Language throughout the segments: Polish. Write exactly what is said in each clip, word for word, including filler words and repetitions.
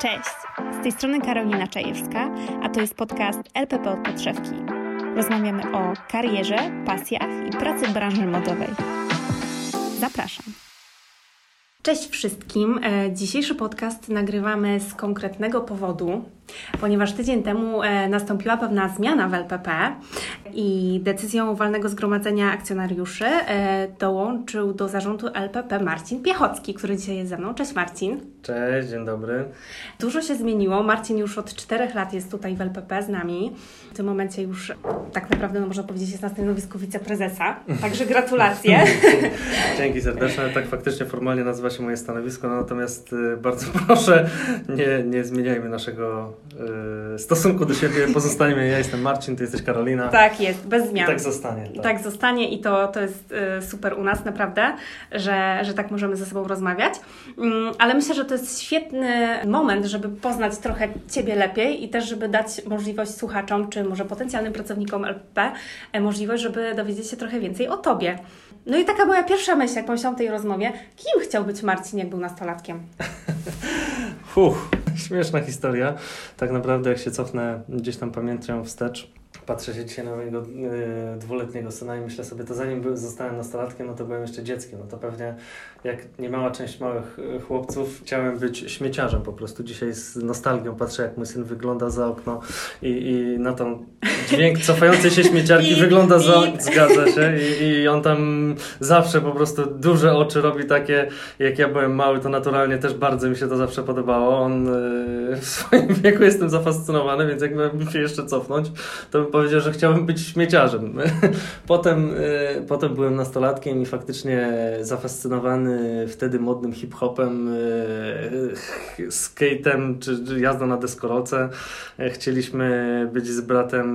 Cześć! Z tej strony Karolina Czajewska, a to jest podcast L P P od podszewki. Rozmawiamy o karierze, pasjach i pracy w branży modowej. Zapraszam! Cześć wszystkim! Dzisiejszy podcast nagrywamy z konkretnego powodu, ponieważ tydzień temu nastąpiła pewna zmiana w L P P i decyzją walnego zgromadzenia akcjonariuszy dołączył do zarządu L P P Marcin Piechocki, który dzisiaj jest ze mną. Cześć Marcin! Cześć, dzień dobry. Dużo się zmieniło. Marcin już od czterech lat jest tutaj w L P P z nami. W tym momencie już tak naprawdę no, można powiedzieć jest na stanowisku wiceprezesa, także gratulacje. Dzięki serdecznie. Tak faktycznie formalnie nazywa się moje stanowisko, no, natomiast y, bardzo proszę nie, nie zmieniajmy naszego y, stosunku do siebie. Pozostaniemy, ja jestem Marcin, ty jesteś Karolina. Tak jest, bez zmian. I tak zostanie. Tak, I tak zostanie i to, to jest y, super u nas naprawdę, że, że tak możemy ze sobą rozmawiać, mm, ale myślę, że to jest świetny moment, żeby poznać trochę Ciebie lepiej i też, żeby dać możliwość słuchaczom, czy może potencjalnym pracownikom L P P możliwość, żeby dowiedzieć się trochę więcej o Tobie. No i taka moja pierwsza myśl, jak pomyślałam o tej rozmowie, kim chciał być Marcin, jak był nastolatkiem? Uff, śmieszna historia. Tak naprawdę jak się cofnę gdzieś tam pamięcią wstecz, patrzę się dzisiaj na mojego y, dwuletniego syna i myślę sobie, to zanim był, zostałem nastolatkiem, no to byłem jeszcze dzieckiem. No to pewnie jak niemała część małych chłopców chciałem być śmieciarzem po prostu. Dzisiaj z nostalgią patrzę, jak mój syn wygląda za okno i, i na tą dźwięk cofającej się śmieciarki wygląda za okno. Zgadza się. I, I on tam zawsze po prostu duże oczy robi takie, jak ja byłem mały, to naturalnie też bardzo mi się to zawsze podobało. On y, w swoim wieku jestem zafascynowany, więc jakbym się jeszcze cofnąć, to bym powiedział, że chciałbym być śmieciarzem. Potem, y, potem byłem nastolatkiem i faktycznie zafascynowany wtedy modnym hip-hopem, y, skatem czy, czy jazdą na deskorolce. Chcieliśmy być z bratem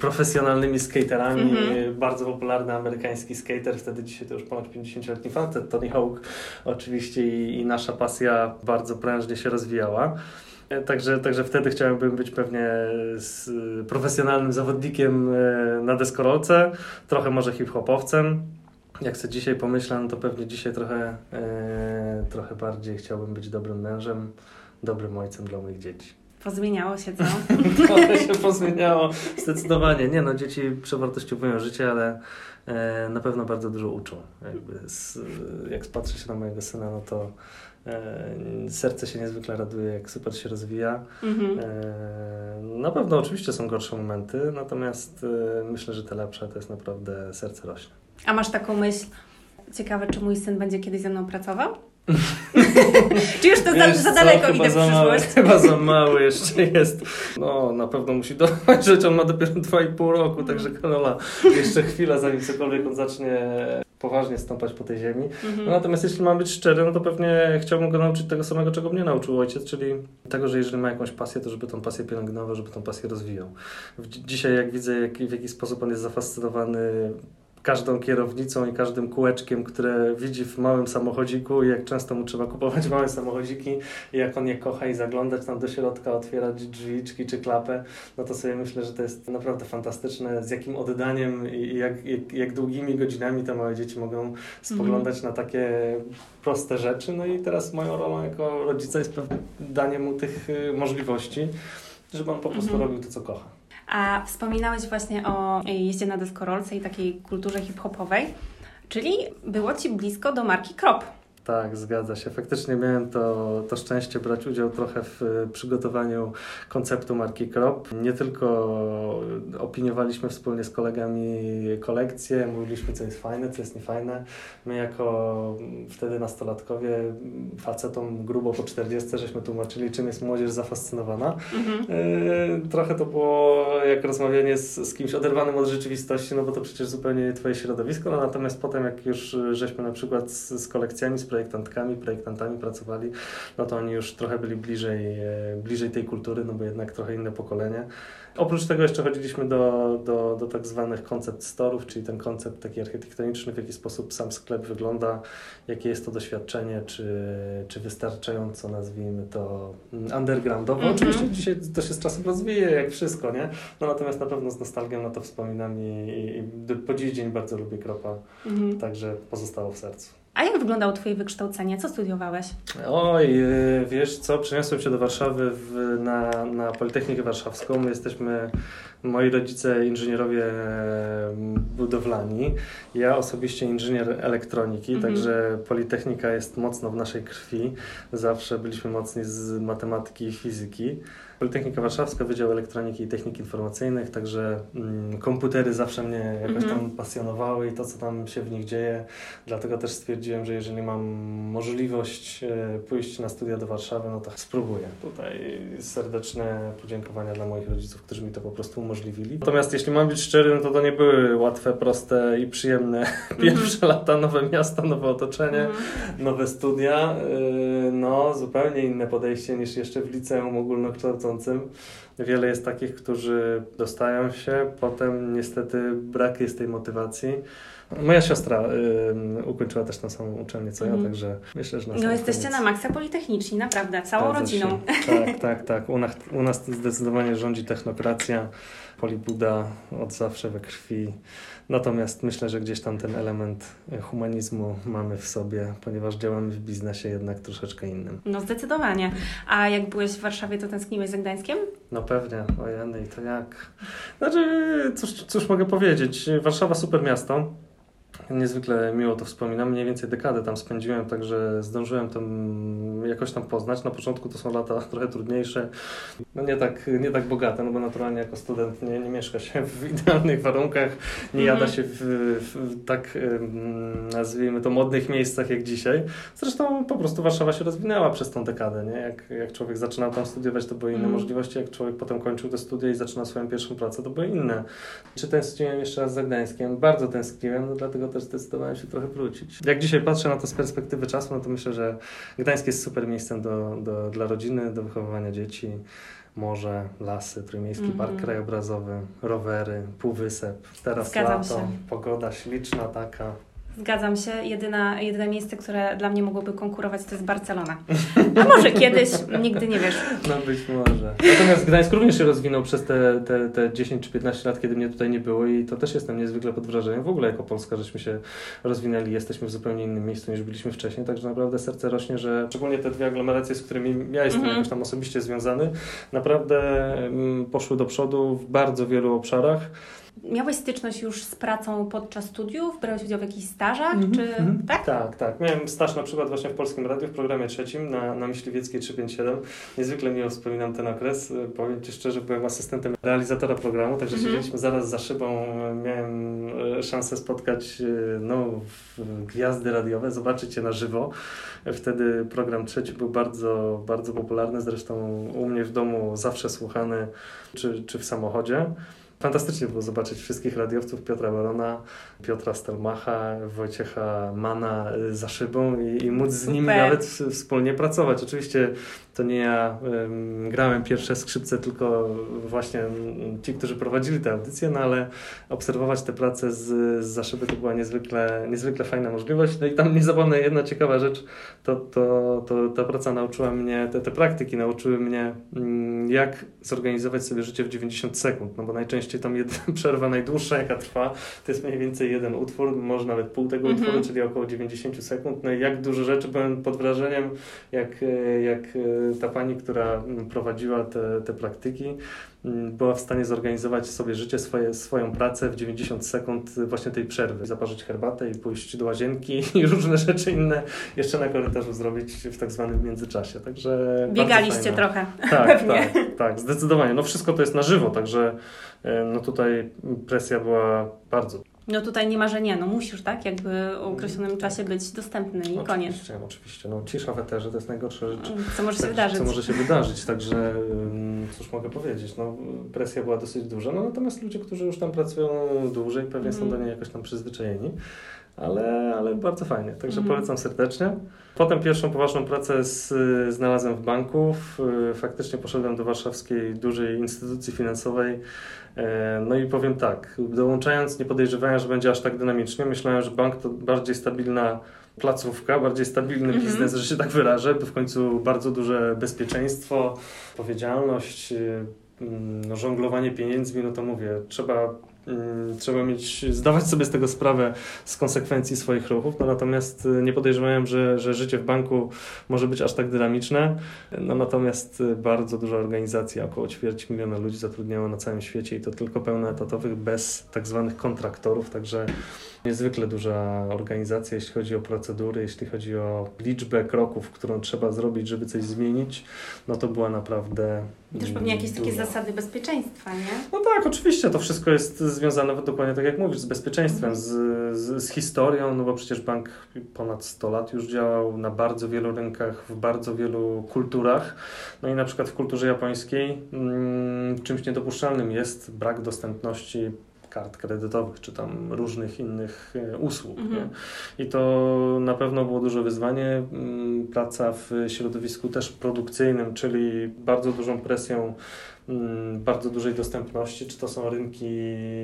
profesjonalnymi skaterami. Mm-hmm. Bardzo popularny amerykański skater, wtedy dzisiaj to już ponad pięćdziesięcioletni facet, Tony Hawk oczywiście i, i nasza pasja bardzo prężnie się rozwijała. Także, także wtedy chciałbym być pewnie z profesjonalnym zawodnikiem na deskorolce, trochę może hip-hopowcem. Jak sobie dzisiaj pomyślę, no to pewnie dzisiaj trochę, e, trochę bardziej chciałbym być dobrym mężem, dobrym ojcem dla moich dzieci. Pozmieniało się, co? To się pozmieniało, zdecydowanie. Nie no, dzieci przewartościowują życie, ale e, na pewno bardzo dużo uczą. Jakby z, jak patrzę się na mojego syna, no to serce się niezwykle raduje, jak super się rozwija. Mhm. Na pewno oczywiście są gorsze momenty, natomiast myślę, że te lepsze to jest naprawdę serce rośnie. A masz taką myśl, ciekawe, czy mój syn będzie kiedyś ze mną pracował? Czy już to za, za daleko co, idę w przyszłość? Mały, chyba za mały jeszcze jest. No, na pewno musi dojrzeć, on ma dopiero dwa i pół roku, także Karola, jeszcze chwila, zanim cokolwiek on zacznie poważnie stąpać po tej ziemi. Mhm. No, natomiast jeśli mam być szczery, no to pewnie chciałbym go nauczyć tego samego, czego mnie nauczył ojciec, czyli tego, że jeżeli ma jakąś pasję, to żeby tą pasję pielęgnował, żeby tą pasję rozwijał. Dzisiaj jak widzę, jak, w jaki sposób on jest zafascynowany każdą kierownicą i każdym kółeczkiem, które widzi w małym samochodziku i jak często mu trzeba kupować małe samochodziki i jak on je kocha i zaglądać tam do środka, otwierać drzwiczki czy klapę, no to sobie myślę, że to jest naprawdę fantastyczne, z jakim oddaniem i jak, jak, jak długimi godzinami te małe dzieci mogą spoglądać mm-hmm. na takie proste rzeczy. No i teraz moją rolą jako rodzica jest danie mu tych możliwości, żeby on po prostu mm-hmm. robił to, co kocha. A wspominałeś właśnie o jeździe na deskorolce i takiej kulturze hip-hopowej, czyli było Ci blisko do marki Cropp. Tak, zgadza się. Faktycznie miałem to, to szczęście brać udział trochę w przygotowaniu konceptu marki Cropp. Nie tylko opiniowaliśmy wspólnie z kolegami kolekcję, mówiliśmy co jest fajne, co jest niefajne. My jako wtedy nastolatkowie facetom grubo po czterdziestce żeśmy tłumaczyli, czym jest młodzież zafascynowana. Mhm. Trochę to było jak rozmawianie z, z kimś oderwanym od rzeczywistości, no bo to przecież zupełnie Twoje środowisko. No natomiast potem jak już żeśmy na przykład z, z kolekcjami, z projektantkami, projektantami pracowali, no to oni już trochę byli bliżej, e, bliżej tej kultury, no bo jednak trochę inne pokolenie. Oprócz tego jeszcze chodziliśmy do, do, do tak zwanych concept store'ów, czyli ten koncept taki architektoniczny, w jaki sposób sam sklep wygląda, jakie jest to doświadczenie, czy, czy wystarczająco, nazwijmy to, undergroundowo. Mm-hmm. Oczywiście dzisiaj to się z czasem rozwija, jak wszystko, nie? No natomiast na pewno z nostalgią na to wspominam i, i, i po dziś dzień bardzo lubię Croppa, mm-hmm. także pozostało w sercu. A jak wyglądało Twoje wykształcenie? Co studiowałeś? Oj, wiesz co, przeniosłem się do Warszawy w, na, na Politechnikę Warszawską. My jesteśmy, moi rodzice inżynierowie budowlani, ja osobiście inżynier elektroniki, mhm. także Politechnika jest mocno w naszej krwi. Zawsze byliśmy mocni z matematyki i fizyki. Politechnika Warszawska, Wydział Elektroniki i Technik Informacyjnych, także mm, komputery zawsze mnie jakoś mm-hmm. tam pasjonowały i to, co tam się w nich dzieje. Dlatego też stwierdziłem, że jeżeli mam możliwość e, pójść na studia do Warszawy, no to spróbuję. Tutaj serdeczne podziękowania dla moich rodziców, którzy mi to po prostu umożliwili. Natomiast jeśli mam być szczery, no to to nie były łatwe, proste i przyjemne mm-hmm. pierwsze lata, nowe miasto, nowe otoczenie, mm-hmm. nowe studia. Y, no zupełnie inne podejście niż jeszcze w liceum ogólnokształcącym. Wiele jest takich, którzy dostają się, potem niestety brak jest tej motywacji. Moja siostra y, ukończyła też tą samą uczelnię co ja, mm. także myślę, że na No jesteście koniec. Na maksa politechniczni, naprawdę, całą Zgadza rodziną. Się. Tak, tak, tak. U nas, u nas zdecydowanie rządzi technokracja, polibuda od zawsze we krwi. Natomiast myślę, że gdzieś tam ten element humanizmu mamy w sobie, ponieważ działamy w biznesie jednak troszeczkę innym. No zdecydowanie. A jak byłeś w Warszawie, to tęskniłeś za Gdańskiem? No pewnie. Ojej, to jak? Znaczy, cóż, cóż mogę powiedzieć. Warszawa super miasto. Niezwykle miło to wspominam. Mniej więcej dekadę tam spędziłem, także zdążyłem tam jakoś tam poznać. Na początku to są lata trochę trudniejsze, no nie tak, nie tak bogate, no bo naturalnie jako student nie, nie mieszka się w idealnych warunkach, nie jada się w, w tak, nazwijmy to, modnych miejscach jak dzisiaj. Zresztą po prostu Warszawa się rozwinęła przez tą dekadę, nie? Jak, jak człowiek zaczynał tam studiować, to były inne mm. możliwości. Jak człowiek potem kończył te studia i zaczynał swoją pierwszą pracę, to były inne. Czy tęskniłem jeszcze raz za Gdańskiem? Bardzo tęskniłem, no dlatego też zdecydowałem się trochę wrócić. Jak dzisiaj patrzę na to z perspektywy czasu, no to myślę, że Gdańsk jest super miejscem do, do, dla rodziny, do wychowywania dzieci. Morze, lasy, Trójmiejski mm-hmm. Park Krajobrazowy, rowery, półwysep. Teraz Zgadzam lato, się. Pogoda śliczna taka. Zgadzam się. Jedyna, jedyne miejsce, które dla mnie mogłoby konkurować, to jest Barcelona. A może kiedyś, nigdy nie wiesz. No być może. Natomiast Gdańsk również się rozwinął przez te, te, te dziesięć czy piętnaście lat, kiedy mnie tutaj nie było i to też jestem niezwykle pod wrażeniem. W ogóle jako Polska żeśmy się rozwinęli, jesteśmy w zupełnie innym miejscu niż byliśmy wcześniej, także naprawdę serce rośnie, że szczególnie te dwie aglomeracje, z którymi ja jestem mm-hmm. jakoś tam osobiście związany, naprawdę mm, poszły do przodu w bardzo wielu obszarach. Miałeś styczność już z pracą podczas studiów? Brałeś udział w jakichś stażach? Mm-hmm. Czy... Tak? tak, tak. Miałem staż na przykład właśnie w Polskim Radiu w programie trzecim na, na Myśliwieckiej trzysta pięćdziesiąt siedem. Niezwykle miło wspominam ten okres. Powiem Ci szczerze, byłem asystentem realizatora programu, także mm-hmm. siedzieliśmy zaraz za szybą. Miałem szansę spotkać no, gwiazdy radiowe, zobaczyć je na żywo. Wtedy program trzeci był bardzo, bardzo popularny, zresztą u mnie w domu zawsze słuchany, czy, czy w samochodzie. Fantastycznie było zobaczyć wszystkich radiowców, Piotra Barona, Piotra Stelmacha, Wojciecha Mana za szybą i, i móc z Super. Nimi nawet wspólnie pracować. Oczywiście to nie ja um, grałem pierwsze skrzypce, tylko właśnie ci, którzy prowadzili tę audycję, no ale obserwować tę pracę z, z za szyby to była niezwykle, niezwykle fajna możliwość. No i tam niezapomnę jedna ciekawa rzecz, to, to, to ta praca nauczyła mnie, te, te praktyki nauczyły mnie, jak zorganizować sobie życie w dziewięćdziesiąt sekund, no bo najczęściej tam jedna przerwa najdłuższa, jaka trwa, to jest mniej więcej jeden utwór, może nawet pół tego mm-hmm. utworu, czyli około dziewięćdziesiąt sekund. No i jak dużo rzeczy, byłem pod wrażeniem, jak, jak ta pani, która prowadziła te, te praktyki, była w stanie zorganizować sobie życie, swoje, swoją pracę w dziewięćdziesiąt sekund właśnie tej przerwy. Zaparzyć herbatę i pójść do łazienki i różne rzeczy inne jeszcze na korytarzu zrobić w tak zwanym międzyczasie. Także biegaliście trochę. Tak, pewnie. tak, tak, zdecydowanie. No wszystko to jest na żywo, także no tutaj presja była bardzo. No tutaj nie ma, że nie, no musisz, tak? Jakby o określonym czasie być dostępny i oczywiście, koniec. Oczywiście, oczywiście. No cisza w eterze to jest najgorsza rzecz. Co może się tak, wydarzyć. Co może się wydarzyć, także cóż mogę powiedzieć, no presja była dosyć duża, no natomiast ludzie, którzy już tam pracują dłużej, pewnie mm. są do niej jakoś tam przyzwyczajeni. Ale, ale bardzo fajnie, także mhm. polecam serdecznie. Potem pierwszą poważną pracę z, znalazłem w banku. Faktycznie poszedłem do warszawskiej dużej instytucji finansowej. No i powiem tak, dołączając, nie podejrzewałem, że będzie aż tak dynamicznie. Myślałem, że bank to bardziej stabilna placówka, bardziej stabilny mm-hmm. biznes, że się tak wyrażę. To w końcu bardzo duże bezpieczeństwo, odpowiedzialność, no, żonglowanie pieniędzmi, no to mówię, trzeba Trzeba mieć, zdawać sobie z tego sprawę z konsekwencji swoich ruchów, no natomiast nie podejrzewałem, że, że życie w banku może być aż tak dynamiczne, no natomiast bardzo duża organizacja, około ćwierć miliona ludzi zatrudniała na całym świecie i to tylko pełnoetatowych, bez tak zwanych kontraktorów, także niezwykle duża organizacja, jeśli chodzi o procedury, jeśli chodzi o liczbę kroków, którą trzeba zrobić, żeby coś zmienić, no to była naprawdę... Też pewnie jakieś duża. Takie zasady bezpieczeństwa, nie? No tak, oczywiście, to wszystko jest związane dokładnie tak jak mówisz, z bezpieczeństwem, z, z, z historią, no bo przecież bank ponad sto lat już działał na bardzo wielu rynkach, w bardzo wielu kulturach, no i na przykład w kulturze japońskiej mm, czymś niedopuszczalnym jest brak dostępności kart kredytowych, czy tam różnych innych usług. Mhm. Nie? I to na pewno było duże wyzwanie. Praca w środowisku też produkcyjnym, czyli bardzo dużą presją bardzo dużej dostępności, czy to są rynki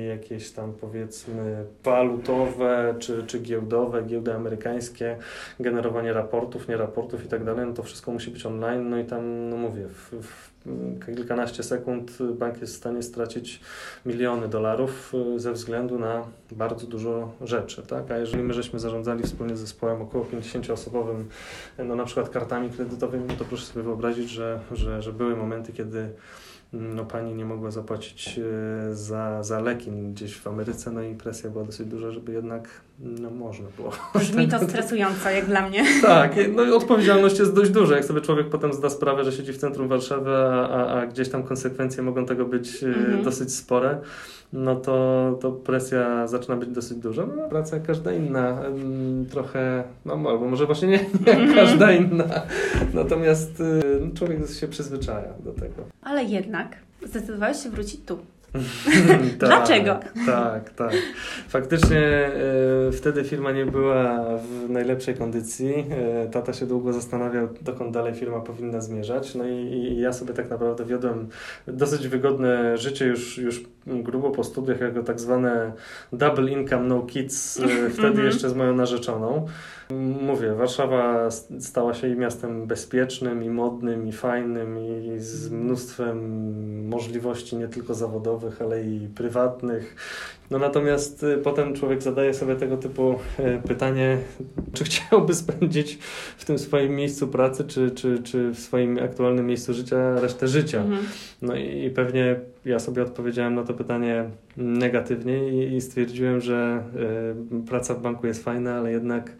jakieś tam powiedzmy walutowe, czy, czy giełdowe, giełdy amerykańskie, generowanie raportów, nie raportów i tak dalej, no to wszystko musi być online, no i tam, no mówię, w, w kilkanaście sekund bank jest w stanie stracić miliony dolarów ze względu na bardzo dużo rzeczy, tak? A jeżeli my żeśmy zarządzali wspólnie z zespołem około pięćdziesięcioosobowym, no na przykład kartami kredytowymi, to proszę sobie wyobrazić, że, że, że były momenty, kiedy no pani nie mogła zapłacić za, za leki gdzieś w Ameryce, no i presja była dosyć duża, żeby jednak no można było. Brzmi to stresująco, jak dla mnie. Tak, no i odpowiedzialność jest dość duża, jak sobie człowiek potem zda sprawę, że siedzi w centrum Warszawy, a, a, a gdzieś tam konsekwencje mogą tego być mhm. dosyć spore, no to, to presja zaczyna być dosyć duża, no praca jak każda inna, trochę, no albo może właśnie nie, nie jak każda inna, natomiast no, człowiek się przyzwyczaja do tego. Ale jednak zdecydowałeś się wrócić tu. tak, Dlaczego? Tak, tak. Faktycznie e, wtedy firma nie była w najlepszej kondycji. E, tata się długo zastanawiał, dokąd dalej firma powinna zmierzać. No i, i ja sobie tak naprawdę wiodłem dosyć wygodne życie już, już grubo po studiach, jako tak zwane double income, no kids, e, wtedy jeszcze z moją narzeczoną. Mówię, Warszawa stała się i miastem bezpiecznym, i modnym, i fajnym, i z mnóstwem możliwości nie tylko zawodowych, ale i prywatnych. No natomiast potem człowiek zadaje sobie tego typu pytanie, czy chciałby spędzić w tym swoim miejscu pracy, czy, czy, czy w swoim aktualnym miejscu życia resztę życia. Mhm. No i pewnie ja sobie odpowiedziałem na to pytanie negatywnie i stwierdziłem, że praca w banku jest fajna, ale jednak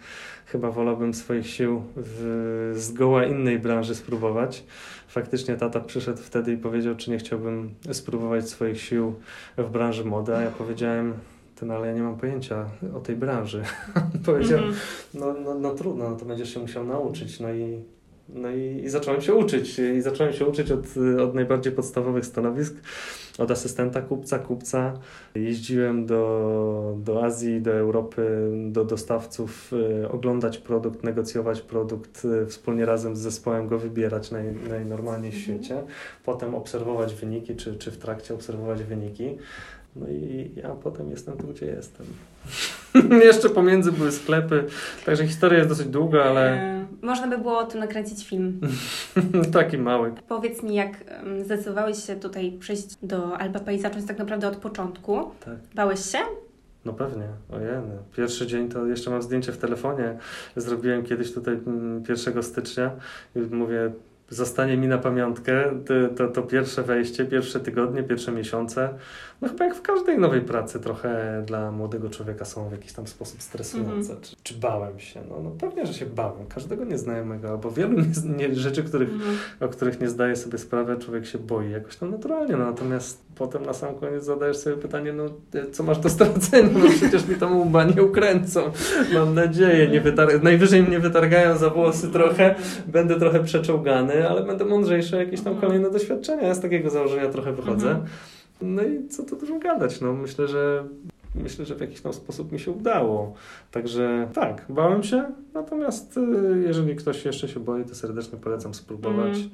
chyba wolałbym swoich sił w zgoła innej branży spróbować. Faktycznie tata przyszedł wtedy i powiedział, czy nie chciałbym spróbować swoich sił w branży mody, a ja powiedziałem, ten, ale ja nie mam pojęcia o tej branży. Powiedział, mm-hmm. no, no, no trudno, no to będziesz się musiał nauczyć. No i, no i, i zacząłem się uczyć. I zacząłem się uczyć od, od najbardziej podstawowych stanowisk. Od asystenta kupca, kupca. Jeździłem do, do Azji, do Europy, do dostawców, y, oglądać produkt, negocjować produkt, y, wspólnie razem z zespołem go wybierać naj, najnormalniej w świecie. Potem obserwować wyniki, czy, czy w trakcie obserwować wyniki. No i ja potem jestem tu, gdzie jestem. Jeszcze pomiędzy były sklepy, także historia jest dosyć długa, ale... Można by było o tym nakręcić film. Taki mały. Powiedz mi, jak zdecydowałeś się tutaj przyjść do L P P i zacząć tak naprawdę od początku? Tak. Bałeś się? No pewnie, ojeny. Pierwszy dzień to jeszcze mam zdjęcie w telefonie. Zrobiłem kiedyś tutaj pierwszego stycznia i mówię... Zostanie mi na pamiątkę to, to, to pierwsze wejście, pierwsze tygodnie, pierwsze miesiące. No chyba jak w każdej nowej pracy trochę dla młodego człowieka są w jakiś tam sposób stresujące. Mm-hmm. Czy, czy bałem się? No, no pewnie, że się bałem. Każdego nieznajomego albo wielu nie, nie, rzeczy, których, mm-hmm. o których nie zdaje sobie sprawy, człowiek się boi jakoś tam naturalnie. No, natomiast potem na sam koniec zadajesz sobie pytanie, no co masz do stracenia? No przecież mi tam łba nie ukręcą. Mam nadzieję. Nie wytar- najwyżej mnie wytargają za włosy trochę. Będę trochę przeczołgany, ale będę mądrzejszy o jakieś tam kolejne doświadczenia. Ja z takiego założenia trochę wychodzę. No i co tu dużo gadać? No myślę, że myślę, że w jakiś tam sposób mi się udało. Także tak, bałem się, natomiast jeżeli ktoś jeszcze się boi, to serdecznie polecam spróbować. Mm.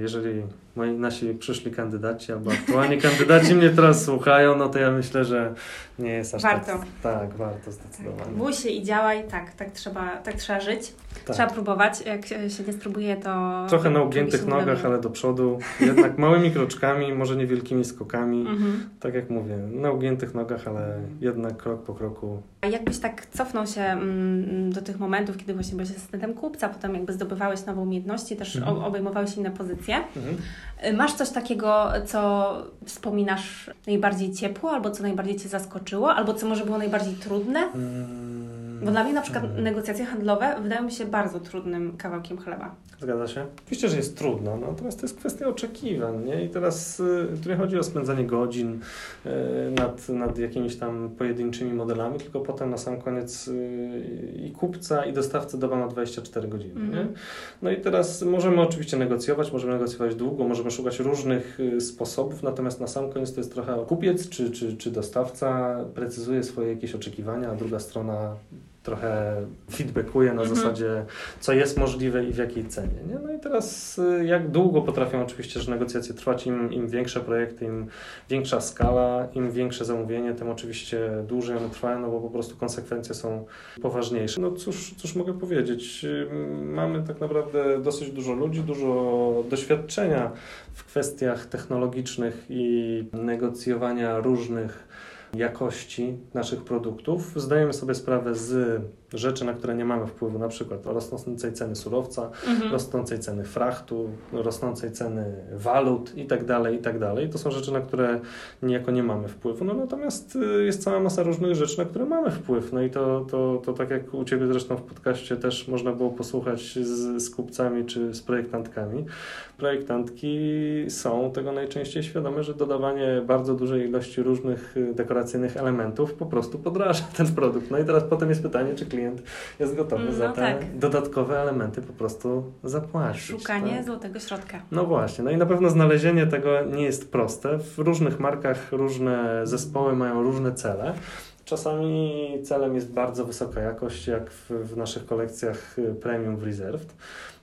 jeżeli moi, nasi przyszli kandydaci albo aktualni kandydaci mnie teraz słuchają, no to ja myślę, że nie jest aż warto. Tak, tak, warto zdecydowanie. Bój się i działaj, tak, tak trzeba, tak trzeba żyć, tak. Trzeba próbować, jak się nie spróbuje to... Trochę na ugiętych nogach, ale do przodu, jednak małymi kroczkami, może niewielkimi skokami, tak jak mówię, na ugiętych nogach, ale jednak krok po kroku. A jakbyś tak cofnął się mm, do tych momentów, kiedy właśnie byłeś asystentem kupca, potem jakby zdobywałeś nowe umiejętności, też mhm. obejmowałeś inne pozycje. Mhm. Masz coś takiego, co wspominasz najbardziej ciepło, albo co najbardziej Cię zaskoczyło, albo co może było najbardziej trudne? Hmm. Bo dla mnie na przykład hmm. negocjacje handlowe wydają mi się bardzo trudnym kawałkiem chleba. Zgadza się? Oczywiście, że jest trudno, natomiast to jest kwestia oczekiwań, nie? I teraz, tu nie chodzi o spędzanie godzin nad, nad jakimiś tam pojedynczymi modelami, tylko potem na sam koniec i kupca, i dostawcy doba ma dwadzieścia cztery godziny, mm-hmm. nie? No i teraz możemy oczywiście negocjować, możemy negocjować długo, możemy szukać różnych sposobów, natomiast na sam koniec to jest trochę kupiec czy, czy, czy dostawca precyzuje swoje jakieś oczekiwania, a druga strona trochę feedbackuje na mhm. zasadzie, co jest możliwe i w jakiej cenie. Nie? No i teraz jak długo potrafią oczywiście, że negocjacje trwać, im, im większe projekty, im większa skala, im większe zamówienie, tym oczywiście dłużej one trwają, no bo po prostu konsekwencje są poważniejsze. No cóż, cóż mogę powiedzieć, mamy tak naprawdę dosyć dużo ludzi, dużo doświadczenia w kwestiach technologicznych i negocjowania różnych jakości naszych produktów. Zdajemy sobie sprawę z rzeczy, na które nie mamy wpływu, na przykład rosnącej ceny surowca, mhm. rosnącej ceny frachtu, rosnącej ceny walut i tak dalej, i tak dalej. To są rzeczy, na które niejako nie mamy wpływu. No natomiast jest cała masa różnych rzeczy, na które mamy wpływ. No i to, to, to tak jak u Ciebie zresztą w podcaście też można było posłuchać z, z kupcami czy z projektantkami. Projektantki są tego najczęściej świadome, że dodawanie bardzo dużej ilości różnych dekoracyjnych elementów po prostu podraża ten produkt. No i teraz potem jest pytanie, czy klient jest gotowy no za te tak. dodatkowe elementy po prostu zapłacić. Szukanie tak? złotego środka. No właśnie. No i na pewno znalezienie tego nie jest proste. W różnych markach różne zespoły mają różne cele. Czasami celem jest bardzo wysoka jakość, jak w, w naszych kolekcjach Premium w Reserve.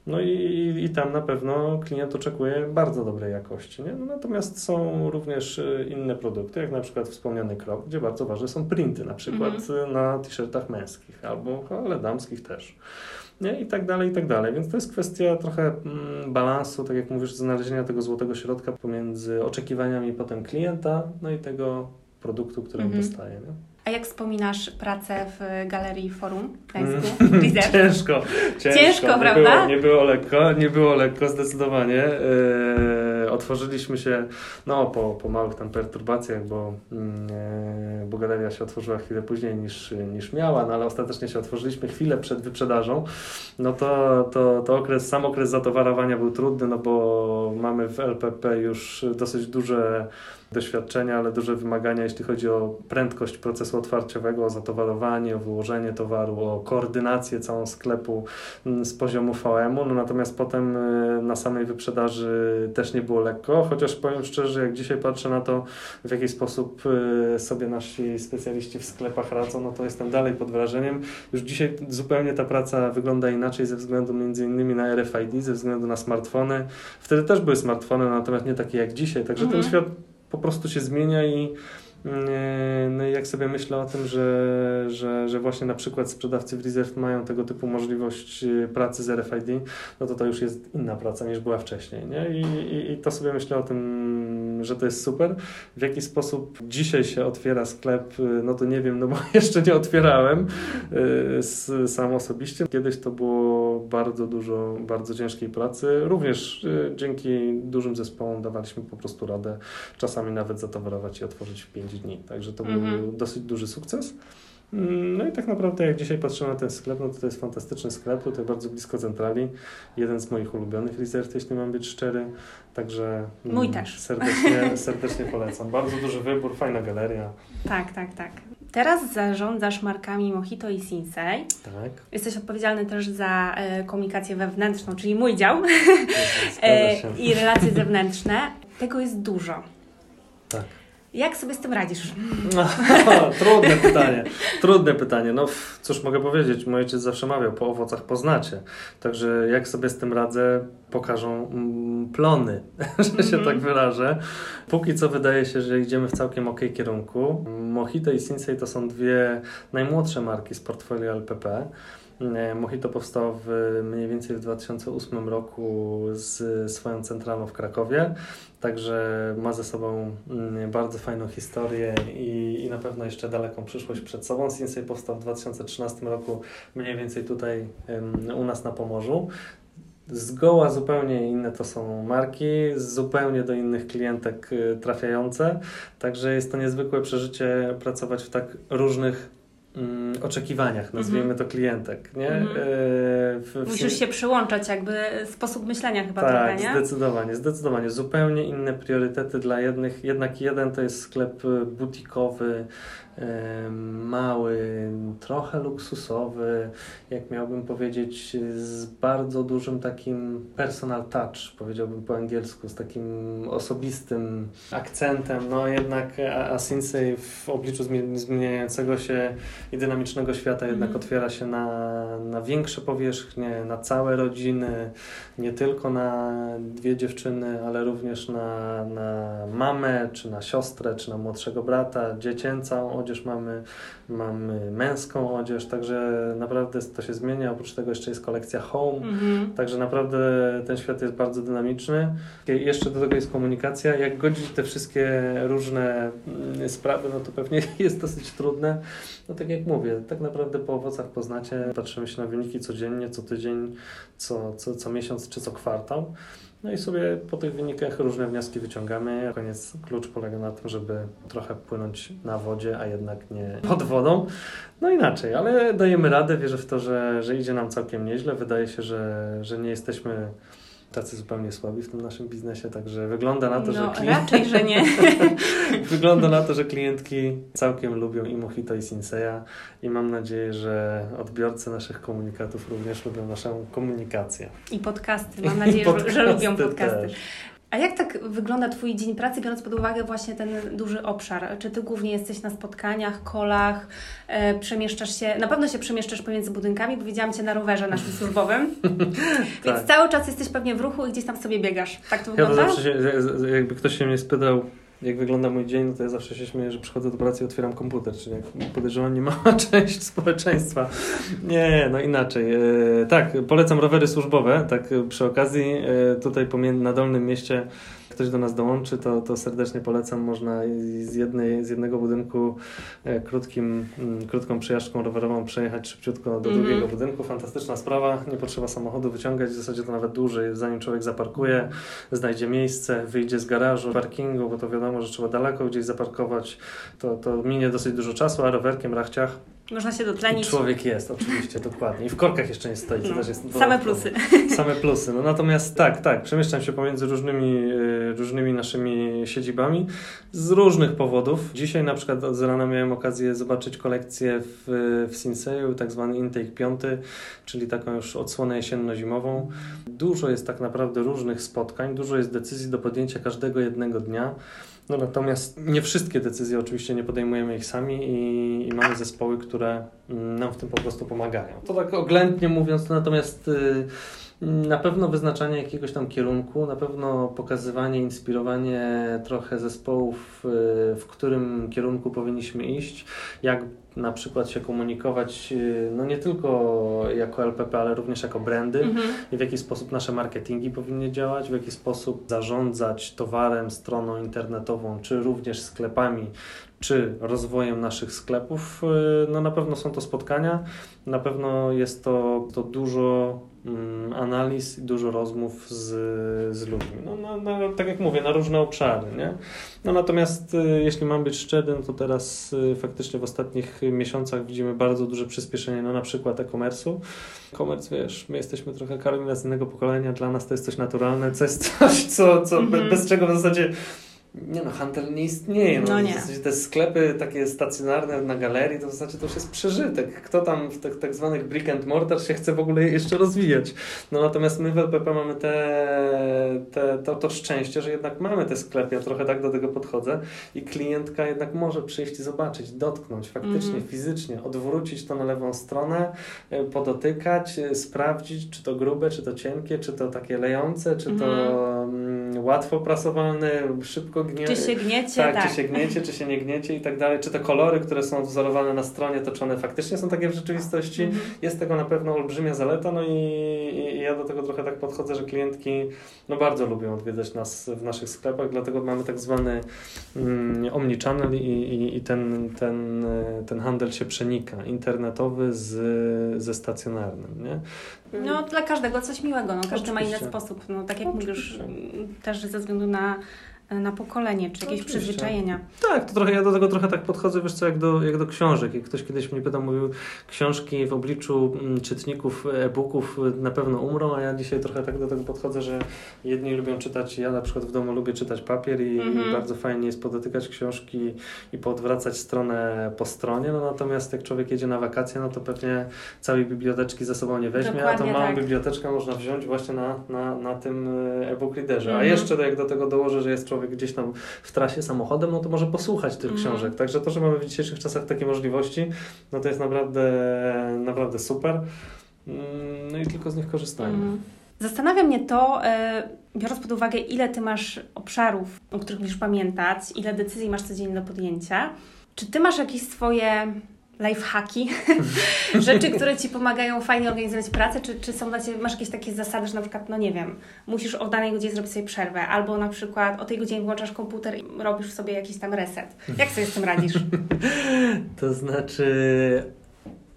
No i, i tam na pewno klient oczekuje bardzo dobrej jakości. Nie? No natomiast są również inne produkty, jak na przykład wspomniany Cropp, gdzie bardzo ważne są printy, na przykład mm-hmm. na t-shirtach męskich albo, ale damskich też. Nie? I tak dalej, i tak dalej. Więc to jest kwestia trochę mm, balansu, tak jak mówisz, znalezienia tego złotego środka pomiędzy oczekiwaniami potem klienta, no i tego produktu, który mm-hmm. dostaje. Nie? A jak wspominasz pracę w Galerii Forum w Gdańsku? ciężko, ciężko, ciężko, nie prawda? Było, nie było lekko, nie było lekko zdecydowanie. Yy, otworzyliśmy się no, po, po małych tam perturbacjach, bo, yy, bo galeria się otworzyła chwilę później niż, niż miała, no ale ostatecznie się otworzyliśmy chwilę przed wyprzedażą. No to, to, to okres, sam okres zatowarowania był trudny, no bo mamy w L P P już dosyć duże doświadczenia, ale duże wymagania, jeśli chodzi o prędkość procesu otwarciowego, o zatowarowanie, o wyłożenie towaru, o koordynację całą sklepu z poziomu V M-u. No natomiast potem na samej wyprzedaży też nie było lekko, chociaż powiem szczerze, jak dzisiaj patrzę na to, w jaki sposób sobie nasi specjaliści w sklepach radzą, no to jestem dalej pod wrażeniem. Już dzisiaj zupełnie ta praca wygląda inaczej ze względu między innymi na R F I D, ze względu na smartfony. Wtedy też były smartfony, natomiast nie takie jak dzisiaj, także mhm. ten świat po prostu się zmienia i no i jak sobie myślę o tym, że, że, że właśnie na przykład sprzedawcy w Reserve mają tego typu możliwość pracy z R F I D, no to to już jest inna praca niż była wcześniej, nie? I, i, i to sobie myślę o tym, że to jest super. W jaki sposób dzisiaj się otwiera sklep, no to nie wiem, no bo jeszcze nie otwierałem y, sam osobiście. Kiedyś to było bardzo dużo, bardzo ciężkiej pracy. Również y, dzięki dużym zespołom dawaliśmy po prostu radę czasami nawet zatowarować i otworzyć w pięć dni. Także to mm-hmm. był dosyć duży sukces. No i tak naprawdę jak dzisiaj patrzę na ten sklep, no to, to jest fantastyczny sklep, tutaj bardzo blisko centrali. Jeden z moich ulubionych Reserve, jeśli mam być szczery. Także mój mm, też. Serdecznie, serdecznie polecam. Bardzo duży wybór, fajna galeria. Tak, tak, tak. Teraz zarządzasz markami Mohito i Sinsay. Tak. Jesteś odpowiedzialny też za e, komunikację wewnętrzną, czyli mój dział e, i relacje zewnętrzne. Tego jest dużo. Tak. Jak sobie z tym radzisz? No, trudne pytanie. Trudne pytanie. No cóż mogę powiedzieć, mój ojciec zawsze mawiał, po owocach poznacie. Także jak sobie z tym radzę, pokażą mm, plony, że się mm-hmm. tak wyrażę. Póki co wydaje się, że idziemy w całkiem okej kierunku. Mohito i Sinsay to są dwie najmłodsze marki z portfolio L P P. Mohito powstał w, mniej więcej w dwa tysiące ósmym roku z swoją centralą w Krakowie, także ma ze sobą bardzo fajną historię i, i na pewno jeszcze daleką przyszłość przed sobą. Sinsay powstał w dwa tysiące trzynastym roku, mniej więcej tutaj um, u nas na Pomorzu. Zgoła zupełnie inne to są marki, zupełnie do innych klientek trafiające, także jest to niezwykłe przeżycie pracować w tak różnych oczekiwaniach, nazwijmy to klientek, nie? Mm. W, w... Musisz się przyłączać, jakby sposób myślenia chyba tak, trochę, nie? Tak, zdecydowanie, zdecydowanie. Zupełnie inne priorytety dla jednych. Jednak jeden to jest sklep butikowy, mały, trochę luksusowy, jak miałbym powiedzieć, z bardzo dużym takim personal touch, powiedziałbym po angielsku, z takim osobistym akcentem, no jednak a, a Sinsay w obliczu zmieniającego się i dynamicznego świata mm. jednak otwiera się na, na większe powierzchnie, na całe rodziny, nie tylko na dwie dziewczyny, ale również na, na mamę, czy na siostrę, czy na młodszego brata, dziecięcą odzież mamy, mamy męską odzież, także naprawdę to się zmienia, oprócz tego jeszcze jest kolekcja home, mm-hmm. także naprawdę ten świat jest bardzo dynamiczny. Jeszcze do tego jest komunikacja, jak godzić te wszystkie różne sprawy, no to pewnie jest dosyć trudne. No tak jak mówię, tak naprawdę po owocach poznacie, patrzymy się na wyniki codziennie, co tydzień, co, co, co miesiąc czy co kwartał. No i sobie po tych wynikach różne wnioski wyciągamy. Koniec, klucz polega na tym, żeby trochę płynąć na wodzie, a jednak nie pod wodą. No inaczej, ale dajemy radę, wierzę w to, że, że idzie nam całkiem nieźle. Wydaje się, że, że nie jesteśmy tacy zupełnie słabi w tym naszym biznesie, także wygląda na to, no, że klient... raczej, że nie. Wygląda na to, że klientki całkiem lubią i Mohito, i Sinsaya i mam nadzieję, że odbiorcy naszych komunikatów również lubią naszą komunikację. I podcasty, mam nadzieję, podcasty że lubią podcasty. Też. A jak tak wygląda Twój dzień pracy, biorąc pod uwagę właśnie ten duży obszar? Czy Ty głównie jesteś na spotkaniach, kolach, e, przemieszczasz się, na pewno się przemieszczasz pomiędzy budynkami, bo widziałam Cię na rowerze naszym służbowym, więc tak. Cały czas jesteś pewnie w ruchu i gdzieś tam sobie biegasz. Tak to wygląda? Ja to zawsze się, jakby ktoś się mnie spytał, jak wygląda mój dzień, to ja zawsze się śmieję, że przychodzę do pracy i otwieram komputer, czyli jak podejrzewam, nie mała część społeczeństwa. Nie, no inaczej. E, tak, polecam rowery służbowe, tak przy okazji, e, tutaj na Dolnym Mieście ktoś do nas dołączy, to, to serdecznie polecam, można z, jednej, z jednego budynku e, krótkim, m, krótką przejażdżką rowerową przejechać szybciutko do mm-hmm. drugiego budynku, fantastyczna sprawa, nie potrzeba samochodu wyciągać, w zasadzie to nawet dłużej, zanim człowiek zaparkuje, znajdzie miejsce, wyjdzie z garażu, parkingu, bo to wiadomo, że trzeba daleko gdzieś zaparkować, to, to minie dosyć dużo czasu, a rowerkiem, rachciach można się dotlenić. I człowiek jest, oczywiście, dokładnie. I w korkach jeszcze nie stoi. To no. też jest Same dodatkowe. plusy. Same plusy. No natomiast tak, tak, przemieszczam się pomiędzy różnymi, różnymi naszymi siedzibami z różnych powodów. Dzisiaj na przykład od rana miałem okazję zobaczyć kolekcję w, w Sinsayu, tak zwany Intake pięć, czyli taką już odsłonę jesienno-zimową. Dużo jest tak naprawdę różnych spotkań, dużo jest decyzji do podjęcia każdego jednego dnia. No natomiast nie wszystkie decyzje, oczywiście nie podejmujemy ich sami i, i mamy zespoły, które nam w tym po prostu pomagają. To tak oględnie mówiąc, natomiast na pewno wyznaczanie jakiegoś tam kierunku, na pewno pokazywanie, inspirowanie trochę zespołów, w którym kierunku powinniśmy iść, jak na przykład się komunikować, no nie tylko jako L P P, ale również jako brandy mhm. i w jaki sposób nasze marketingi powinny działać, w jaki sposób zarządzać towarem, stroną internetową, czy również sklepami, czy rozwojem naszych sklepów. No na pewno są to spotkania, na pewno jest to, to dużo mm, analiz i dużo rozmów z, z ludźmi. No, no, no tak jak mówię, na różne obszary, nie? No natomiast jeśli mam być szczery, no to teraz faktycznie w ostatnich miesiącach widzimy bardzo duże przyspieszenie, no na przykład e-commerce'u. E-commerce, wiesz, my jesteśmy trochę Karolina z innego pokolenia, dla nas to jest coś naturalne, to jest coś, co, co mm-hmm. bez czego w zasadzie Nie no, handel nie istnieje. No, no nie. W zasadzie te sklepy takie stacjonarne na galerii, to w zasadzie to już jest przeżytek. Kto tam w tak, tak zwanych brick and mortar się chce w ogóle jeszcze rozwijać? No natomiast my w L P P mamy te, te, to, to szczęście, że jednak mamy te sklepy, ja trochę tak do tego podchodzę i klientka jednak może przyjść i zobaczyć, dotknąć faktycznie, mm. fizycznie, odwrócić to na lewą stronę, podotykać, sprawdzić, czy to grube, czy to cienkie, czy to takie lejące, czy mm. to łatwo prasowalne, szybko gniecie. Czy się gniecie, tak, tak. Czy się gniecie, czy się nie gniecie i tak dalej. Czy te kolory, które są wzorowane na stronie, to czy one faktycznie są takie w rzeczywistości. Mm. Jest tego na pewno olbrzymia zaleta, no i, i ja do tego trochę tak podchodzę, że klientki no bardzo lubią odwiedzać nas w naszych sklepach, dlatego mamy tak zwany mm, omnichannel i, i, i ten, ten, ten handel się przenika. Internetowy z, ze stacjonarnym, nie? No dla każdego coś miłego, no, każdy Oczywiście. ma inny sposób, no, tak jak Oczywiście. mówisz, też ze względu na, na pokolenie, czy jakieś Oczywiście. przyzwyczajenia. Tak, to trochę, ja do tego trochę tak podchodzę, wiesz co, jak do, jak do książek. Jak ktoś kiedyś mnie pytał, mówił, książki w obliczu czytników, e-booków na pewno umrą, a ja dzisiaj trochę tak do tego podchodzę, że jedni lubią czytać, ja na przykład w domu lubię czytać papier i mm-hmm. bardzo fajnie jest podotykać książki i poodwracać stronę po stronie, no natomiast jak człowiek jedzie na wakacje, no to pewnie całej biblioteczki ze sobą nie weźmie, Dokładnie, a tą małą tak. biblioteczkę można wziąć właśnie na, na, na tym e-book liderze. Mm-hmm. A jeszcze jak do tego dołożę, że jest człowiek gdzieś tam w trasie samochodem, no to może posłuchać tych mm. książek. Także to, że mamy w dzisiejszych czasach takie możliwości, no to jest naprawdę, naprawdę super. No i tylko z nich korzystajmy. Mm. Zastanawia mnie to, biorąc pod uwagę, ile Ty masz obszarów, o których musisz pamiętać, ile decyzji masz codziennie do podjęcia. Czy Ty masz jakieś swoje lifehacki, rzeczy, które Ci pomagają fajnie organizować pracę, czy, czy są dla Ciebie, masz jakieś takie zasady, że na przykład, no nie wiem, musisz o danej godzinie zrobić sobie przerwę, albo na przykład o tej godzinie włączasz komputer i robisz sobie jakiś tam reset. Jak sobie z tym radzisz? To znaczy...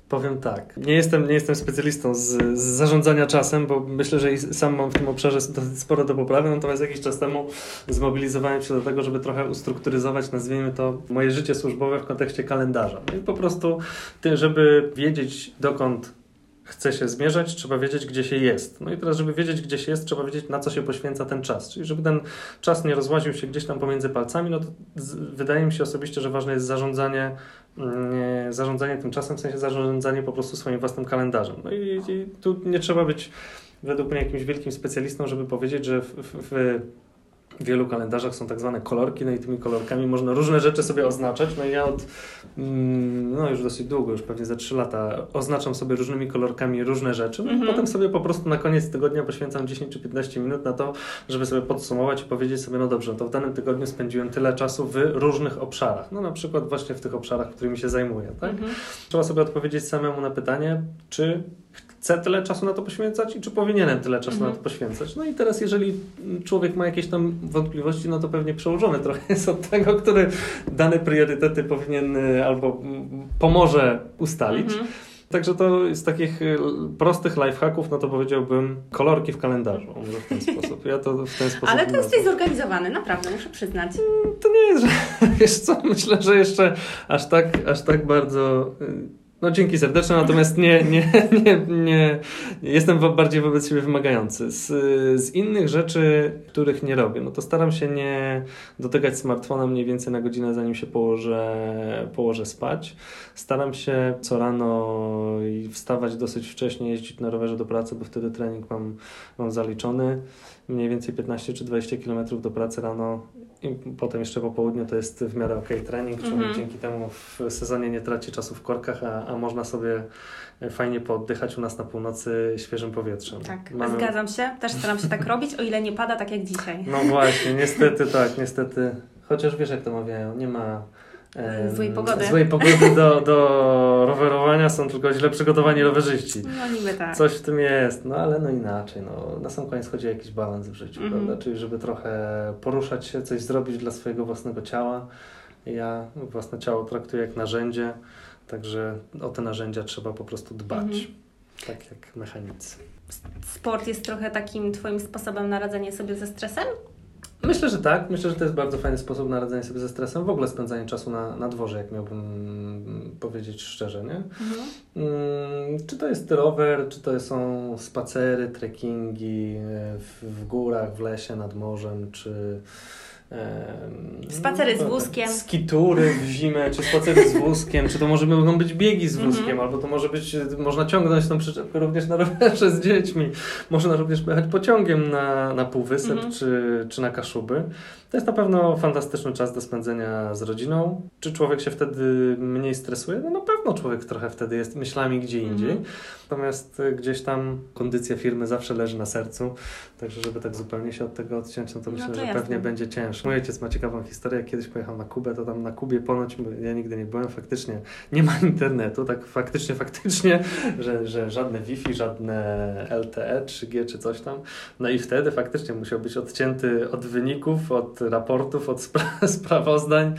Powiem tak. Nie jestem, nie jestem specjalistą z, z zarządzania czasem, bo myślę, że i sam mam w tym obszarze sporo do poprawy, natomiast jakiś czas temu zmobilizowałem się do tego, żeby trochę ustrukturyzować, nazwijmy to, moje życie służbowe w kontekście kalendarza. I po prostu, żeby wiedzieć, dokąd chce się zmierzać, trzeba wiedzieć, gdzie się jest. No i teraz, żeby wiedzieć, gdzie się jest, trzeba wiedzieć, na co się poświęca ten czas. Czyli żeby ten czas nie rozłaził się gdzieś tam pomiędzy palcami, no to z, wydaje mi się osobiście, że ważne jest zarządzanie nie, zarządzanie tym czasem, w sensie zarządzanie po prostu swoim własnym kalendarzem. No i, i tu nie trzeba być według mnie jakimś wielkim specjalistą, żeby powiedzieć, że w, w, w W wielu kalendarzach są tak zwane kolorki, no i tymi kolorkami można różne rzeczy sobie oznaczać. No i ja od, no już dosyć długo, już pewnie za trzy lata oznaczam sobie różnymi kolorkami różne rzeczy. No mm-hmm. Potem sobie po prostu na koniec tygodnia poświęcam dziesięć czy piętnaście minut na to, żeby sobie podsumować i powiedzieć sobie, no dobrze, to w danym tygodniu spędziłem tyle czasu w różnych obszarach. No na przykład właśnie w tych obszarach, którymi się zajmuję, tak? Mm-hmm. Trzeba sobie odpowiedzieć samemu na pytanie, czy chcę tyle czasu na to poświęcać i czy powinienem tyle czasu mhm. na to poświęcać. No i teraz, jeżeli człowiek ma jakieś tam wątpliwości, no to pewnie przełożony trochę jest od tego, który dane priorytety powinien albo pomoże ustalić. Mhm. Także to z takich prostych lifehacków, no to powiedziałbym kolorki w kalendarzu, może w ten sposób. Ja to w ten sposób. Ale to jesteś zorganizowany, naprawdę, muszę przyznać. To nie jest, że, wiesz co, myślę, że jeszcze aż tak, aż tak bardzo... No dzięki serdecznie, natomiast nie, nie, nie, nie, jestem bardziej wobec siebie wymagający. Z, z innych rzeczy, których nie robię, no to staram się nie dotykać smartfona mniej więcej na godzinę, zanim się położę, położę spać. Staram się co rano wstawać dosyć wcześnie, jeździć na rowerze do pracy, bo wtedy trening mam, mam zaliczony. Mniej więcej piętnaście czy dwadzieścia kilometrów do pracy rano i potem jeszcze po południu to jest w miarę okej trening. Człowiek mhm. dzięki temu w sezonie nie traci czasu w korkach, a, a można sobie fajnie pooddychać u nas na północy świeżym powietrzem. Tak, Mamy... zgadzam się. Też staram się tak robić, o ile nie pada tak jak dzisiaj. No właśnie, niestety tak, niestety. Chociaż wiesz jak to mawiają, nie ma... Złej pogody. Złej pogody do, do rowerowania, są tylko źle przygotowani rowerzyści. No niby tak. Coś w tym jest, no ale no inaczej. No. Na sam koniec chodzi o jakiś balans w życiu, mm-hmm. prawda? Czyli żeby trochę poruszać się, coś zrobić dla swojego własnego ciała. Ja własne ciało traktuję jak narzędzie, także o te narzędzia trzeba po prostu dbać. Mm-hmm. Tak jak mechanicy. Sport jest trochę takim Twoim sposobem na radzenie sobie ze stresem? Myślę, że tak. Myślę, że to jest bardzo fajny sposób na radzenie sobie ze stresem. W ogóle spędzanie czasu na, na dworze, jak miałbym powiedzieć szczerze, nie? Mhm. Hmm, czy to jest rower, czy to są spacery, trekkingi w, w górach, w lesie, nad morzem, czy... Spacery z wózkiem. Skitury w zimę, czy spacery z wózkiem, czy to może mogą być biegi z wózkiem, mm-hmm. albo to może być, można ciągnąć tą przyczepkę również na rowerze z dziećmi. Można również pojechać pociągiem na, na Półwysep, mm-hmm. czy, czy na Kaszuby. To jest na pewno fantastyczny czas do spędzenia z rodziną. Czy człowiek się wtedy mniej stresuje? No na pewno człowiek trochę wtedy jest myślami gdzie indziej. Mm-hmm. Natomiast gdzieś tam kondycja firmy zawsze leży na sercu. Także żeby tak zupełnie się od tego odciąć, no to no myślę, to że jasne. Pewnie będzie ciężko. Mój ojciec ma ciekawą historię. Jak kiedyś pojechał na Kubę, to tam na Kubie ponoć, ja nigdy nie byłem, faktycznie nie ma internetu. Tak faktycznie, faktycznie, że, że żadne Wi-Fi, żadne L T E, trzy G czy coś tam. No i wtedy faktycznie musiał być odcięty od wyników, od raportów, od spra- sprawozdań.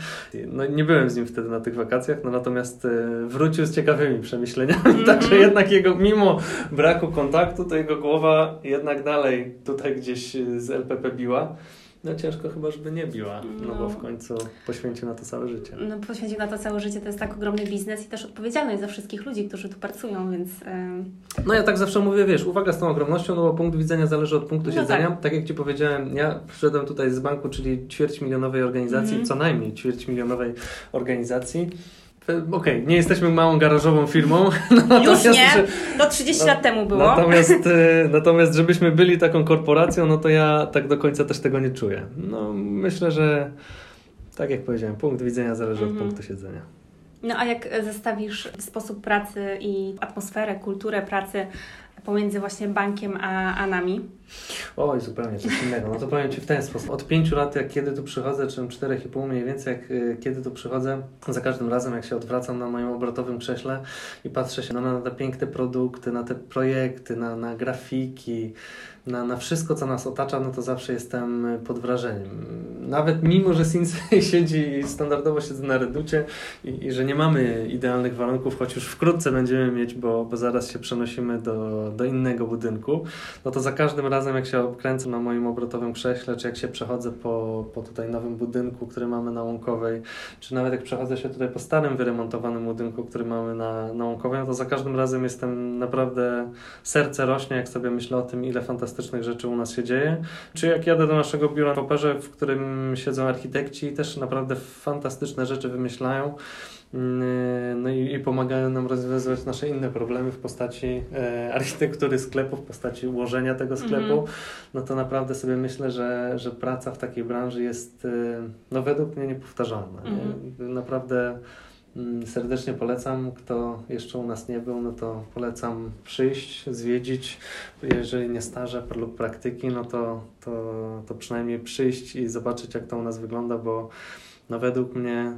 No, nie byłem z nim wtedy na tych wakacjach, no natomiast y, wrócił z ciekawymi przemyśleniami, mm-hmm. także jednak jego, mimo braku kontaktu, to jego głowa jednak dalej tutaj gdzieś z L P P biła. No ciężko chyba, żeby nie biła, no, no bo w końcu poświęcił na to całe życie. No poświęcił na to całe życie, to jest tak ogromny biznes i też odpowiedzialność za wszystkich ludzi, którzy tu pracują, więc... Yy... No ja tak zawsze mówię, wiesz, uwaga z tą ogromnością, no bo punkt widzenia zależy od punktu no siedzenia. Tak. Tak jak Ci powiedziałem, ja przyszedłem tutaj z banku, czyli ćwierćmilionowej organizacji, mm-hmm. co najmniej ćwierćmilionowej organizacji. Okej, okay, nie jesteśmy małą garażową firmą. Już nie, to trzydzieści no, lat temu było. Natomiast, natomiast żebyśmy byli taką korporacją, no to ja tak do końca też tego nie czuję. No myślę, że tak jak powiedziałem, punkt widzenia zależy mhm. od punktu siedzenia. No a jak zestawisz sposób pracy i atmosferę, kulturę pracy pomiędzy właśnie bankiem a, a nami? Oj, zupełnie coś innego. No to powiem Ci w ten sposób. Od pięciu lat, jak kiedy tu przychodzę, czy czterech i pół mniej więcej, jak y, kiedy tu przychodzę, za każdym razem, jak się odwracam na moim obrotowym krześle i patrzę się no, na te piękne produkty, na te projekty, na, na grafiki, na, na wszystko, co nas otacza, no to zawsze jestem pod wrażeniem. Nawet mimo, że Sinsay siedzi i standardowo siedzę na reducie i, i że nie mamy idealnych warunków, choć już wkrótce będziemy mieć, bo, bo zaraz się przenosimy do, do innego budynku, no to za każdym razem jak się obkręcę na moim obrotowym krześle, czy jak się przechodzę po, po tutaj nowym budynku, który mamy na Łąkowej, czy nawet jak przechodzę się tutaj po starym, wyremontowanym budynku, który mamy na, na Łąkowej, no to za każdym razem jestem naprawdę, serce rośnie, jak sobie myślę o tym, ile fantastycznych rzeczy u nas się dzieje. Czy jak jadę do naszego biura w Operze, w którym siedzą architekci i też naprawdę fantastyczne rzeczy wymyślają, no i, i pomagają nam rozwiązywać nasze inne problemy w postaci e, architektury sklepu, w postaci ułożenia tego sklepu, mm-hmm. no to naprawdę sobie myślę, że, że praca w takiej branży jest, no według mnie niepowtarzalna. Mm-hmm. Nie? Naprawdę mm, serdecznie polecam, kto jeszcze u nas nie był, no to polecam przyjść, zwiedzić, jeżeli nie staże lub praktyki, no to, to, to przynajmniej przyjść i zobaczyć, jak to u nas wygląda, bo no według mnie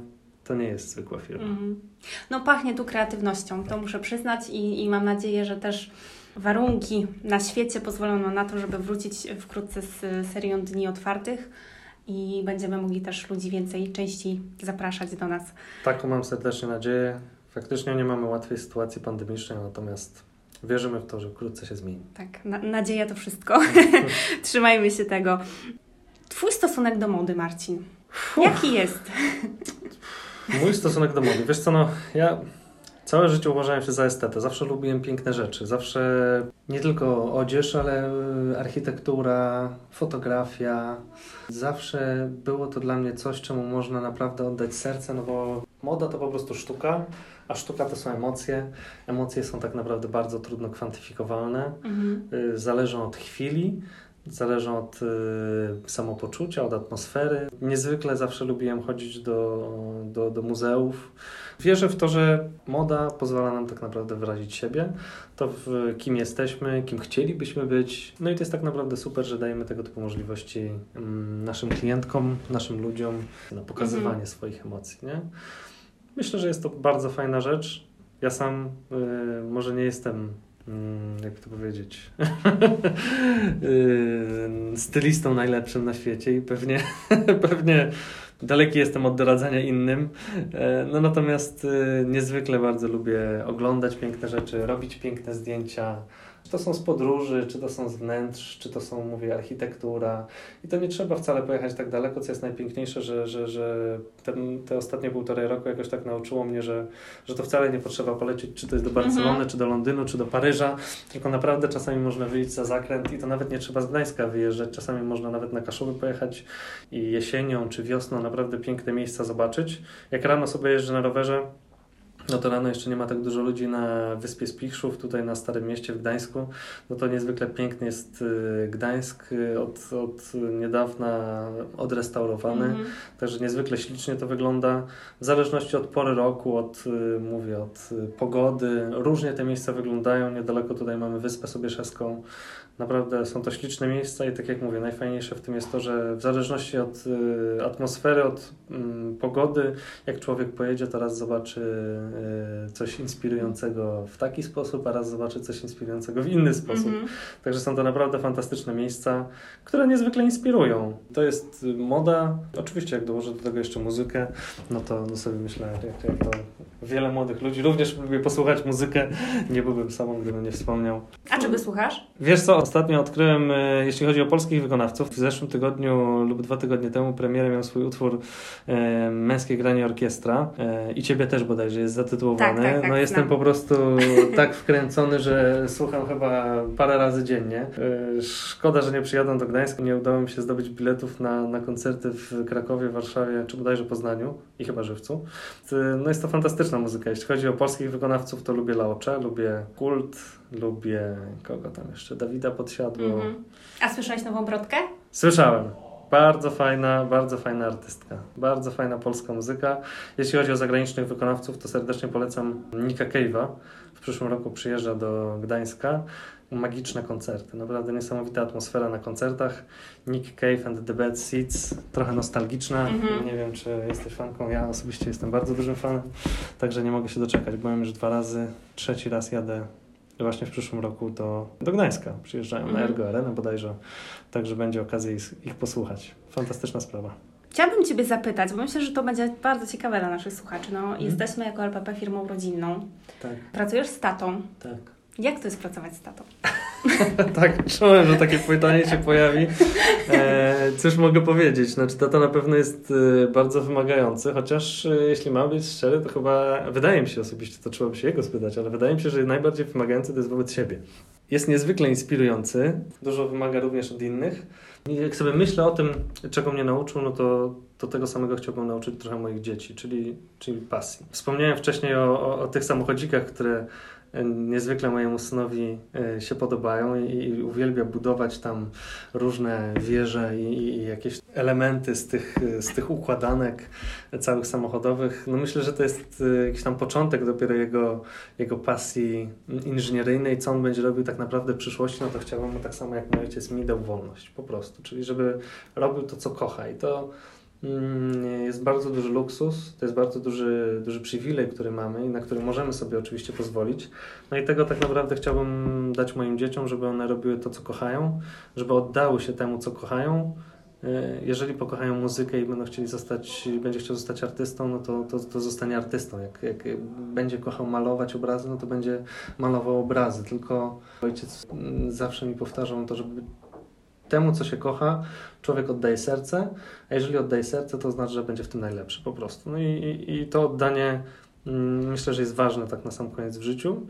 to nie jest zwykła firma. Mm. No pachnie tu kreatywnością, to muszę przyznać i, i mam nadzieję, że też warunki na świecie pozwolą na to, żeby wrócić wkrótce z serią dni otwartych i będziemy mogli też ludzi więcej, częściej zapraszać do nas. Taką mam serdecznie nadzieję. Faktycznie nie mamy łatwej sytuacji pandemicznej, natomiast wierzymy w to, że wkrótce się zmieni. Tak, na- nadzieja to wszystko. Trzymajmy się tego. Twój stosunek do mody, Marcin, jaki jest? Mój stosunek do mody. Wiesz co, no ja całe życie uważałem się za estetę. Zawsze lubiłem piękne rzeczy. Zawsze nie tylko odzież, ale architektura, fotografia. Zawsze było to dla mnie coś, czemu można naprawdę oddać serce, no bo moda to po prostu sztuka, a sztuka to są emocje. Emocje są tak naprawdę bardzo trudno kwantyfikowalne. Mhm. Zależą od chwili. Zależą od y, samopoczucia, od atmosfery. Niezwykle zawsze lubiłem chodzić do, do, do muzeów. Wierzę w to, że moda pozwala nam tak naprawdę wyrazić siebie, to w, kim jesteśmy, kim chcielibyśmy być. No i to jest tak naprawdę super, że dajemy tego typu możliwości mm, naszym klientkom, naszym ludziom na pokazywanie mhm. swoich emocji, nie? Myślę, że jest to bardzo fajna rzecz. Ja sam y, może nie jestem... Hmm, jak to powiedzieć, stylistą najlepszym na świecie i pewnie, pewnie daleki jestem od doradzania innym, no natomiast niezwykle bardzo lubię oglądać piękne rzeczy, robić piękne zdjęcia, Czy to są z podróży, czy to są z wnętrz, czy to są, mówię, architektura. I to nie trzeba wcale pojechać tak daleko, co jest najpiękniejsze, że, że, że ten, te ostatnie półtorej roku jakoś tak nauczyło mnie, że, że to wcale nie potrzeba polecieć, czy to jest do Barcelony, mhm. czy do Londynu, czy do Paryża, tylko naprawdę czasami można wyjść za zakręt i to nawet nie trzeba z Gdańska wyjeżdżać. Czasami można nawet na Kaszuby pojechać i jesienią czy wiosną naprawdę piękne miejsca zobaczyć. Jak rano sobie jeżdżę na rowerze, no to rano jeszcze nie ma tak dużo ludzi na Wyspie Spichrzów, tutaj na Starym Mieście w Gdańsku. No to niezwykle piękny jest Gdańsk, od, od niedawna odrestaurowany, mm-hmm. także niezwykle ślicznie to wygląda. W zależności od pory roku, od, mówię, od pogody, różnie te miejsca wyglądają. Niedaleko tutaj mamy Wyspę Sobieszewską. Naprawdę są to śliczne miejsca i tak jak mówię, najfajniejsze w tym jest to, że w zależności od y, atmosfery, od y, pogody, jak człowiek pojedzie, to raz zobaczy y, coś inspirującego w taki sposób, a raz zobaczy coś inspirującego w inny sposób. Mm-hmm. Także są to naprawdę fantastyczne miejsca, które niezwykle inspirują. To jest moda. Oczywiście jak dołożę do tego jeszcze muzykę, no to no sobie myślę, jak, jak to wiele młodych ludzi również lubi posłuchać muzykę. Nie byłbym samą, gdybym nie wspomniał. A czego słuchasz? Wiesz co? Ostatnio odkryłem, jeśli chodzi o polskich wykonawców, w zeszłym tygodniu lub dwa tygodnie temu premierę miał swój utwór e, Męskie Granie Orkiestra e, i Ciebie też bodajże jest zatytułowany. Tak, tak, tak, no jestem znam. Po prostu tak wkręcony, że słucham chyba parę razy dziennie. E, szkoda, że nie przyjadą do Gdańska. Nie udało mi się zdobyć biletów na, na koncerty w Krakowie, Warszawie czy bodajże Poznaniu i chyba Żywcu. E, no jest to fantastyczna muzyka. Jeśli chodzi o polskich wykonawców, to lubię Laocze, lubię Kult, lubię kogo tam jeszcze, Dawida Podsiadło. Mm-hmm. A słyszałeś Nową Brodkę? Słyszałem. Bardzo fajna, bardzo fajna artystka. Bardzo fajna polska muzyka. Jeśli chodzi o zagranicznych wykonawców, to serdecznie polecam Nika Cave'a. W przyszłym roku przyjeżdża do Gdańska. Magiczne koncerty. Naprawdę niesamowita atmosfera na koncertach. Nick Cave and the Bad Seeds. Trochę nostalgiczna. Mm-hmm. Nie wiem, czy jesteś fanką. Ja osobiście jestem bardzo dużym fanem. Także nie mogę się doczekać. Byłem już dwa razy. Trzeci raz jadę właśnie w przyszłym roku do, do Gdańska. Przyjeżdżają na Ergo Arenę bodajże, także będzie okazja ich, ich posłuchać. Fantastyczna sprawa. Chciałabym Ciebie zapytać, bo myślę, że to będzie bardzo ciekawe dla naszych słuchaczy. No, hmm. Jesteśmy jako L P P firmą rodzinną. Tak. Pracujesz z tatą. Tak. Jak to jest pracować z tatą? Tak, czułem, że takie pytanie się pojawi. E, cóż mogę powiedzieć? Znaczy, tata na pewno jest e, bardzo wymagający, chociaż e, jeśli mam być szczery, to chyba, wydaje mi się osobiście, to trzeba by się jego spytać, ale wydaje mi się, że najbardziej wymagający to jest wobec siebie. Jest niezwykle inspirujący, dużo wymaga również od innych. I jak sobie myślę o tym, czego mnie nauczył, no to, to tego samego chciałbym nauczyć trochę moich dzieci, czyli, czyli pasji. Wspomniałem wcześniej o, o, o tych samochodzikach, które niezwykle mojemu synowi się podobają i uwielbia budować tam różne wieże i jakieś elementy z tych, z tych układanek całych samochodowych. No myślę, że to jest jakiś tam początek dopiero jego, jego pasji inżynieryjnej. Co on będzie robił tak naprawdę w przyszłości, no to chciałbym mu tak samo jak mój ojciec mi dał wolność po prostu. Czyli żeby robił to, co kocha i to jest bardzo duży luksus, to jest bardzo duży, duży przywilej, który mamy i na który możemy sobie oczywiście pozwolić. No i tego tak naprawdę chciałbym dać moim dzieciom, żeby one robiły to, co kochają, żeby oddały się temu, co kochają. Jeżeli pokochają muzykę i będą chcieli zostać, będzie chciał zostać artystą, no to, to, to zostanie artystą. Jak, jak będzie kochał malować obrazy, no to będzie malował obrazy. Tylko ojciec zawsze mi powtarzał to, żeby temu, co się kocha, człowiek oddaje serce, a jeżeli oddaje serce, to znaczy, że będzie w tym najlepszy po prostu. No i, i, i to oddanie mm, myślę, że jest ważne tak na sam koniec w życiu.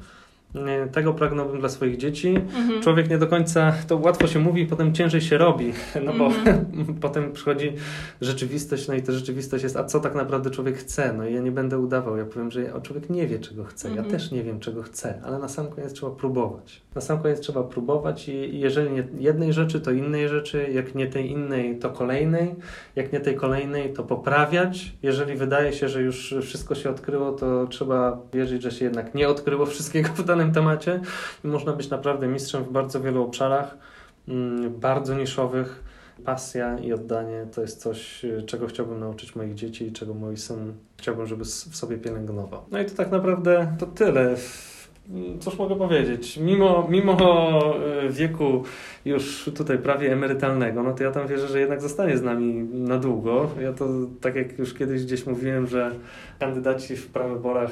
Nie, tego pragnąłbym dla swoich dzieci. Mhm. Człowiek nie do końca, to łatwo się mówi, potem ciężej się robi, no bo mhm. potem przychodzi rzeczywistość, no i ta rzeczywistość jest, a co tak naprawdę człowiek chce? No i ja nie będę udawał, ja powiem, że ja, o, człowiek nie wie, czego chce, mhm. ja też nie wiem, czego chcę, ale na sam koniec trzeba próbować. Na sam koniec trzeba próbować i, i jeżeli nie jednej rzeczy, to innej rzeczy, jak nie tej innej, to kolejnej, jak nie tej kolejnej, to poprawiać. Jeżeli wydaje się, że już wszystko się odkryło, to trzeba wierzyć, że się jednak nie odkryło wszystkiego w danym temacie i można być naprawdę mistrzem w bardzo wielu obszarach, bardzo niszowych. Pasja i oddanie to jest coś, czego chciałbym nauczyć moich dzieci i czego mój syn chciałbym, żeby w sobie pielęgnował. No i to tak naprawdę to tyle. cóż mogę powiedzieć, mimo, mimo wieku już tutaj prawie emerytalnego, no to ja tam wierzę, że jednak zostanie z nami na długo. Ja to, tak jak już kiedyś gdzieś mówiłem, że kandydaci w prawyborach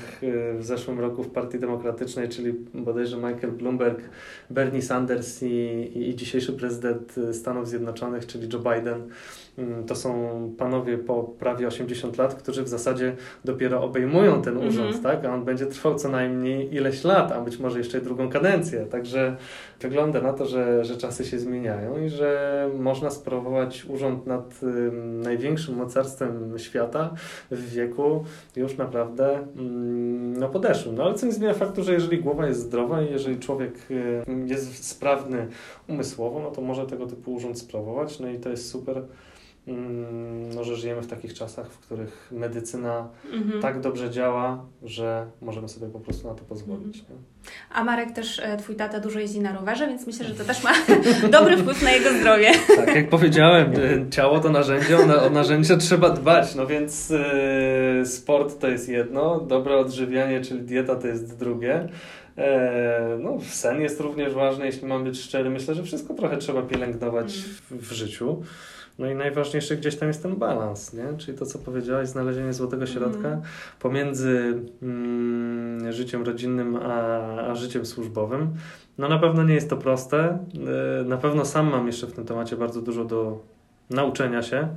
w zeszłym roku w Partii Demokratycznej, czyli bodajże Michael Bloomberg, Bernie Sanders i, i dzisiejszy prezydent Stanów Zjednoczonych, czyli Joe Biden, to są panowie po prawie osiemdziesiąt lat, którzy w zasadzie dopiero obejmują ten urząd, mm-hmm. tak? A on będzie trwał co najmniej ileś lat, a być może jeszcze drugą kadencję. Także wygląda na to, że, że czasy się zmieniają i że można sprawować urząd nad um, największym mocarstwem świata w wieku już naprawdę um, no podeszłym. No ale co nie zmienia faktu, że jeżeli głowa jest zdrowa i jeżeli człowiek um, jest sprawny umysłowo, no to może tego typu urząd sprawować. No i to jest super. No, że żyjemy w takich czasach, w których medycyna mhm. tak dobrze działa, że możemy sobie po prostu na to pozwolić. Mhm. Nie? A Marek też, twój tata dużo jeździ na rowerze, więc myślę, że to też ma dobry wpływ na jego zdrowie. Tak, jak powiedziałem, ciało to narzędzie, o narzędzie trzeba dbać, no więc sport to jest jedno, dobre odżywianie, czyli dieta to jest drugie. No, sen jest również ważny, jeśli mam być szczery. Myślę, że wszystko trochę trzeba pielęgnować mhm. w życiu. No i najważniejszy gdzieś tam jest ten balans, nie? Czyli to, co powiedziałaś, znalezienie złotego środka mm. pomiędzy mm, życiem rodzinnym a, a życiem służbowym. No na pewno nie jest to proste. Na pewno sam mam jeszcze w tym temacie bardzo dużo do nauczenia się.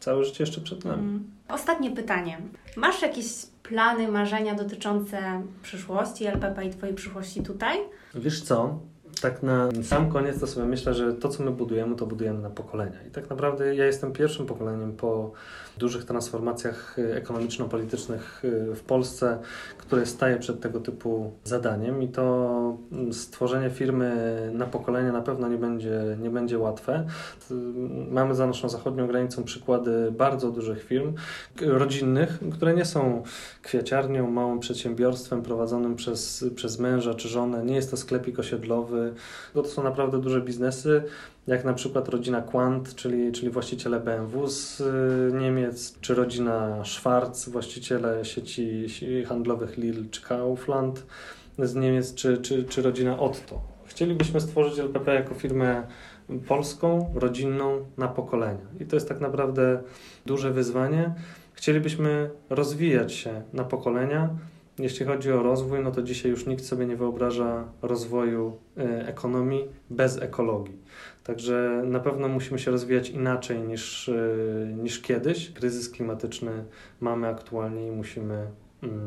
Całe życie jeszcze przed nami. Mm. Ostatnie pytanie. Masz jakieś plany, marzenia dotyczące przyszłości L P P i twojej przyszłości tutaj? Wiesz co? Tak na sam koniec to sobie myślę, że to, co my budujemy, to budujemy na pokolenia. I tak naprawdę ja jestem pierwszym pokoleniem po dużych transformacjach ekonomiczno-politycznych w Polsce, które staje przed tego typu zadaniem. I to stworzenie firmy na pokolenia na pewno nie będzie, nie będzie łatwe. Mamy za naszą zachodnią granicą przykłady bardzo dużych firm rodzinnych, które nie są kwiaciarnią, małym przedsiębiorstwem prowadzonym przez, przez męża czy żonę. Nie jest to sklepik osiedlowy. No to są naprawdę duże biznesy, jak na przykład rodzina Quandt, czyli, czyli właściciele B M W z Niemiec, czy rodzina Schwarz, właściciele sieci handlowych Lidl czy Kaufland z Niemiec, czy, czy, czy rodzina Otto. Chcielibyśmy stworzyć L P P jako firmę polską, rodzinną na pokolenia. I to jest tak naprawdę duże wyzwanie. Chcielibyśmy rozwijać się na pokolenia. Jeśli chodzi o rozwój, no to dzisiaj już nikt sobie nie wyobraża rozwoju ekonomii bez ekologii. Także na pewno musimy się rozwijać inaczej niż, niż kiedyś. Kryzys klimatyczny mamy aktualnie i musimy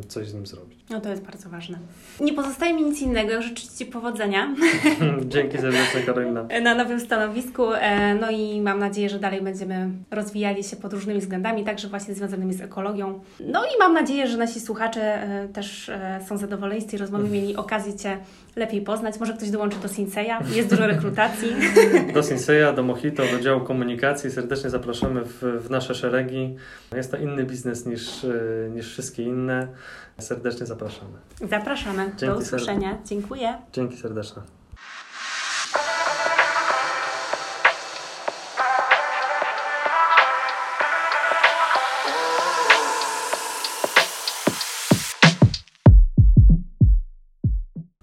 coś z nim zrobić. No to jest bardzo ważne. Nie pozostaje mi nic innego, jak życzyć Ci powodzenia. Dzięki serdecznie, Karolina. Na nowym stanowisku. No i mam nadzieję, że dalej będziemy rozwijali się pod różnymi względami, także właśnie związanymi z ekologią. No i mam nadzieję, że nasi słuchacze też są zadowoleni z tej rozmowy, mieli okazję Cię lepiej poznać. Może ktoś dołączy do Sinseya. Jest dużo rekrutacji. Do Sinseya, do Mohito, do działu komunikacji. Serdecznie zapraszamy w, w nasze szeregi. Jest to inny biznes niż, niż wszystkie inne. Serdecznie zapraszamy. Zapraszamy. Dzięki. Do usłyszenia. Serde... Dziękuję. Dzięki serdecznie.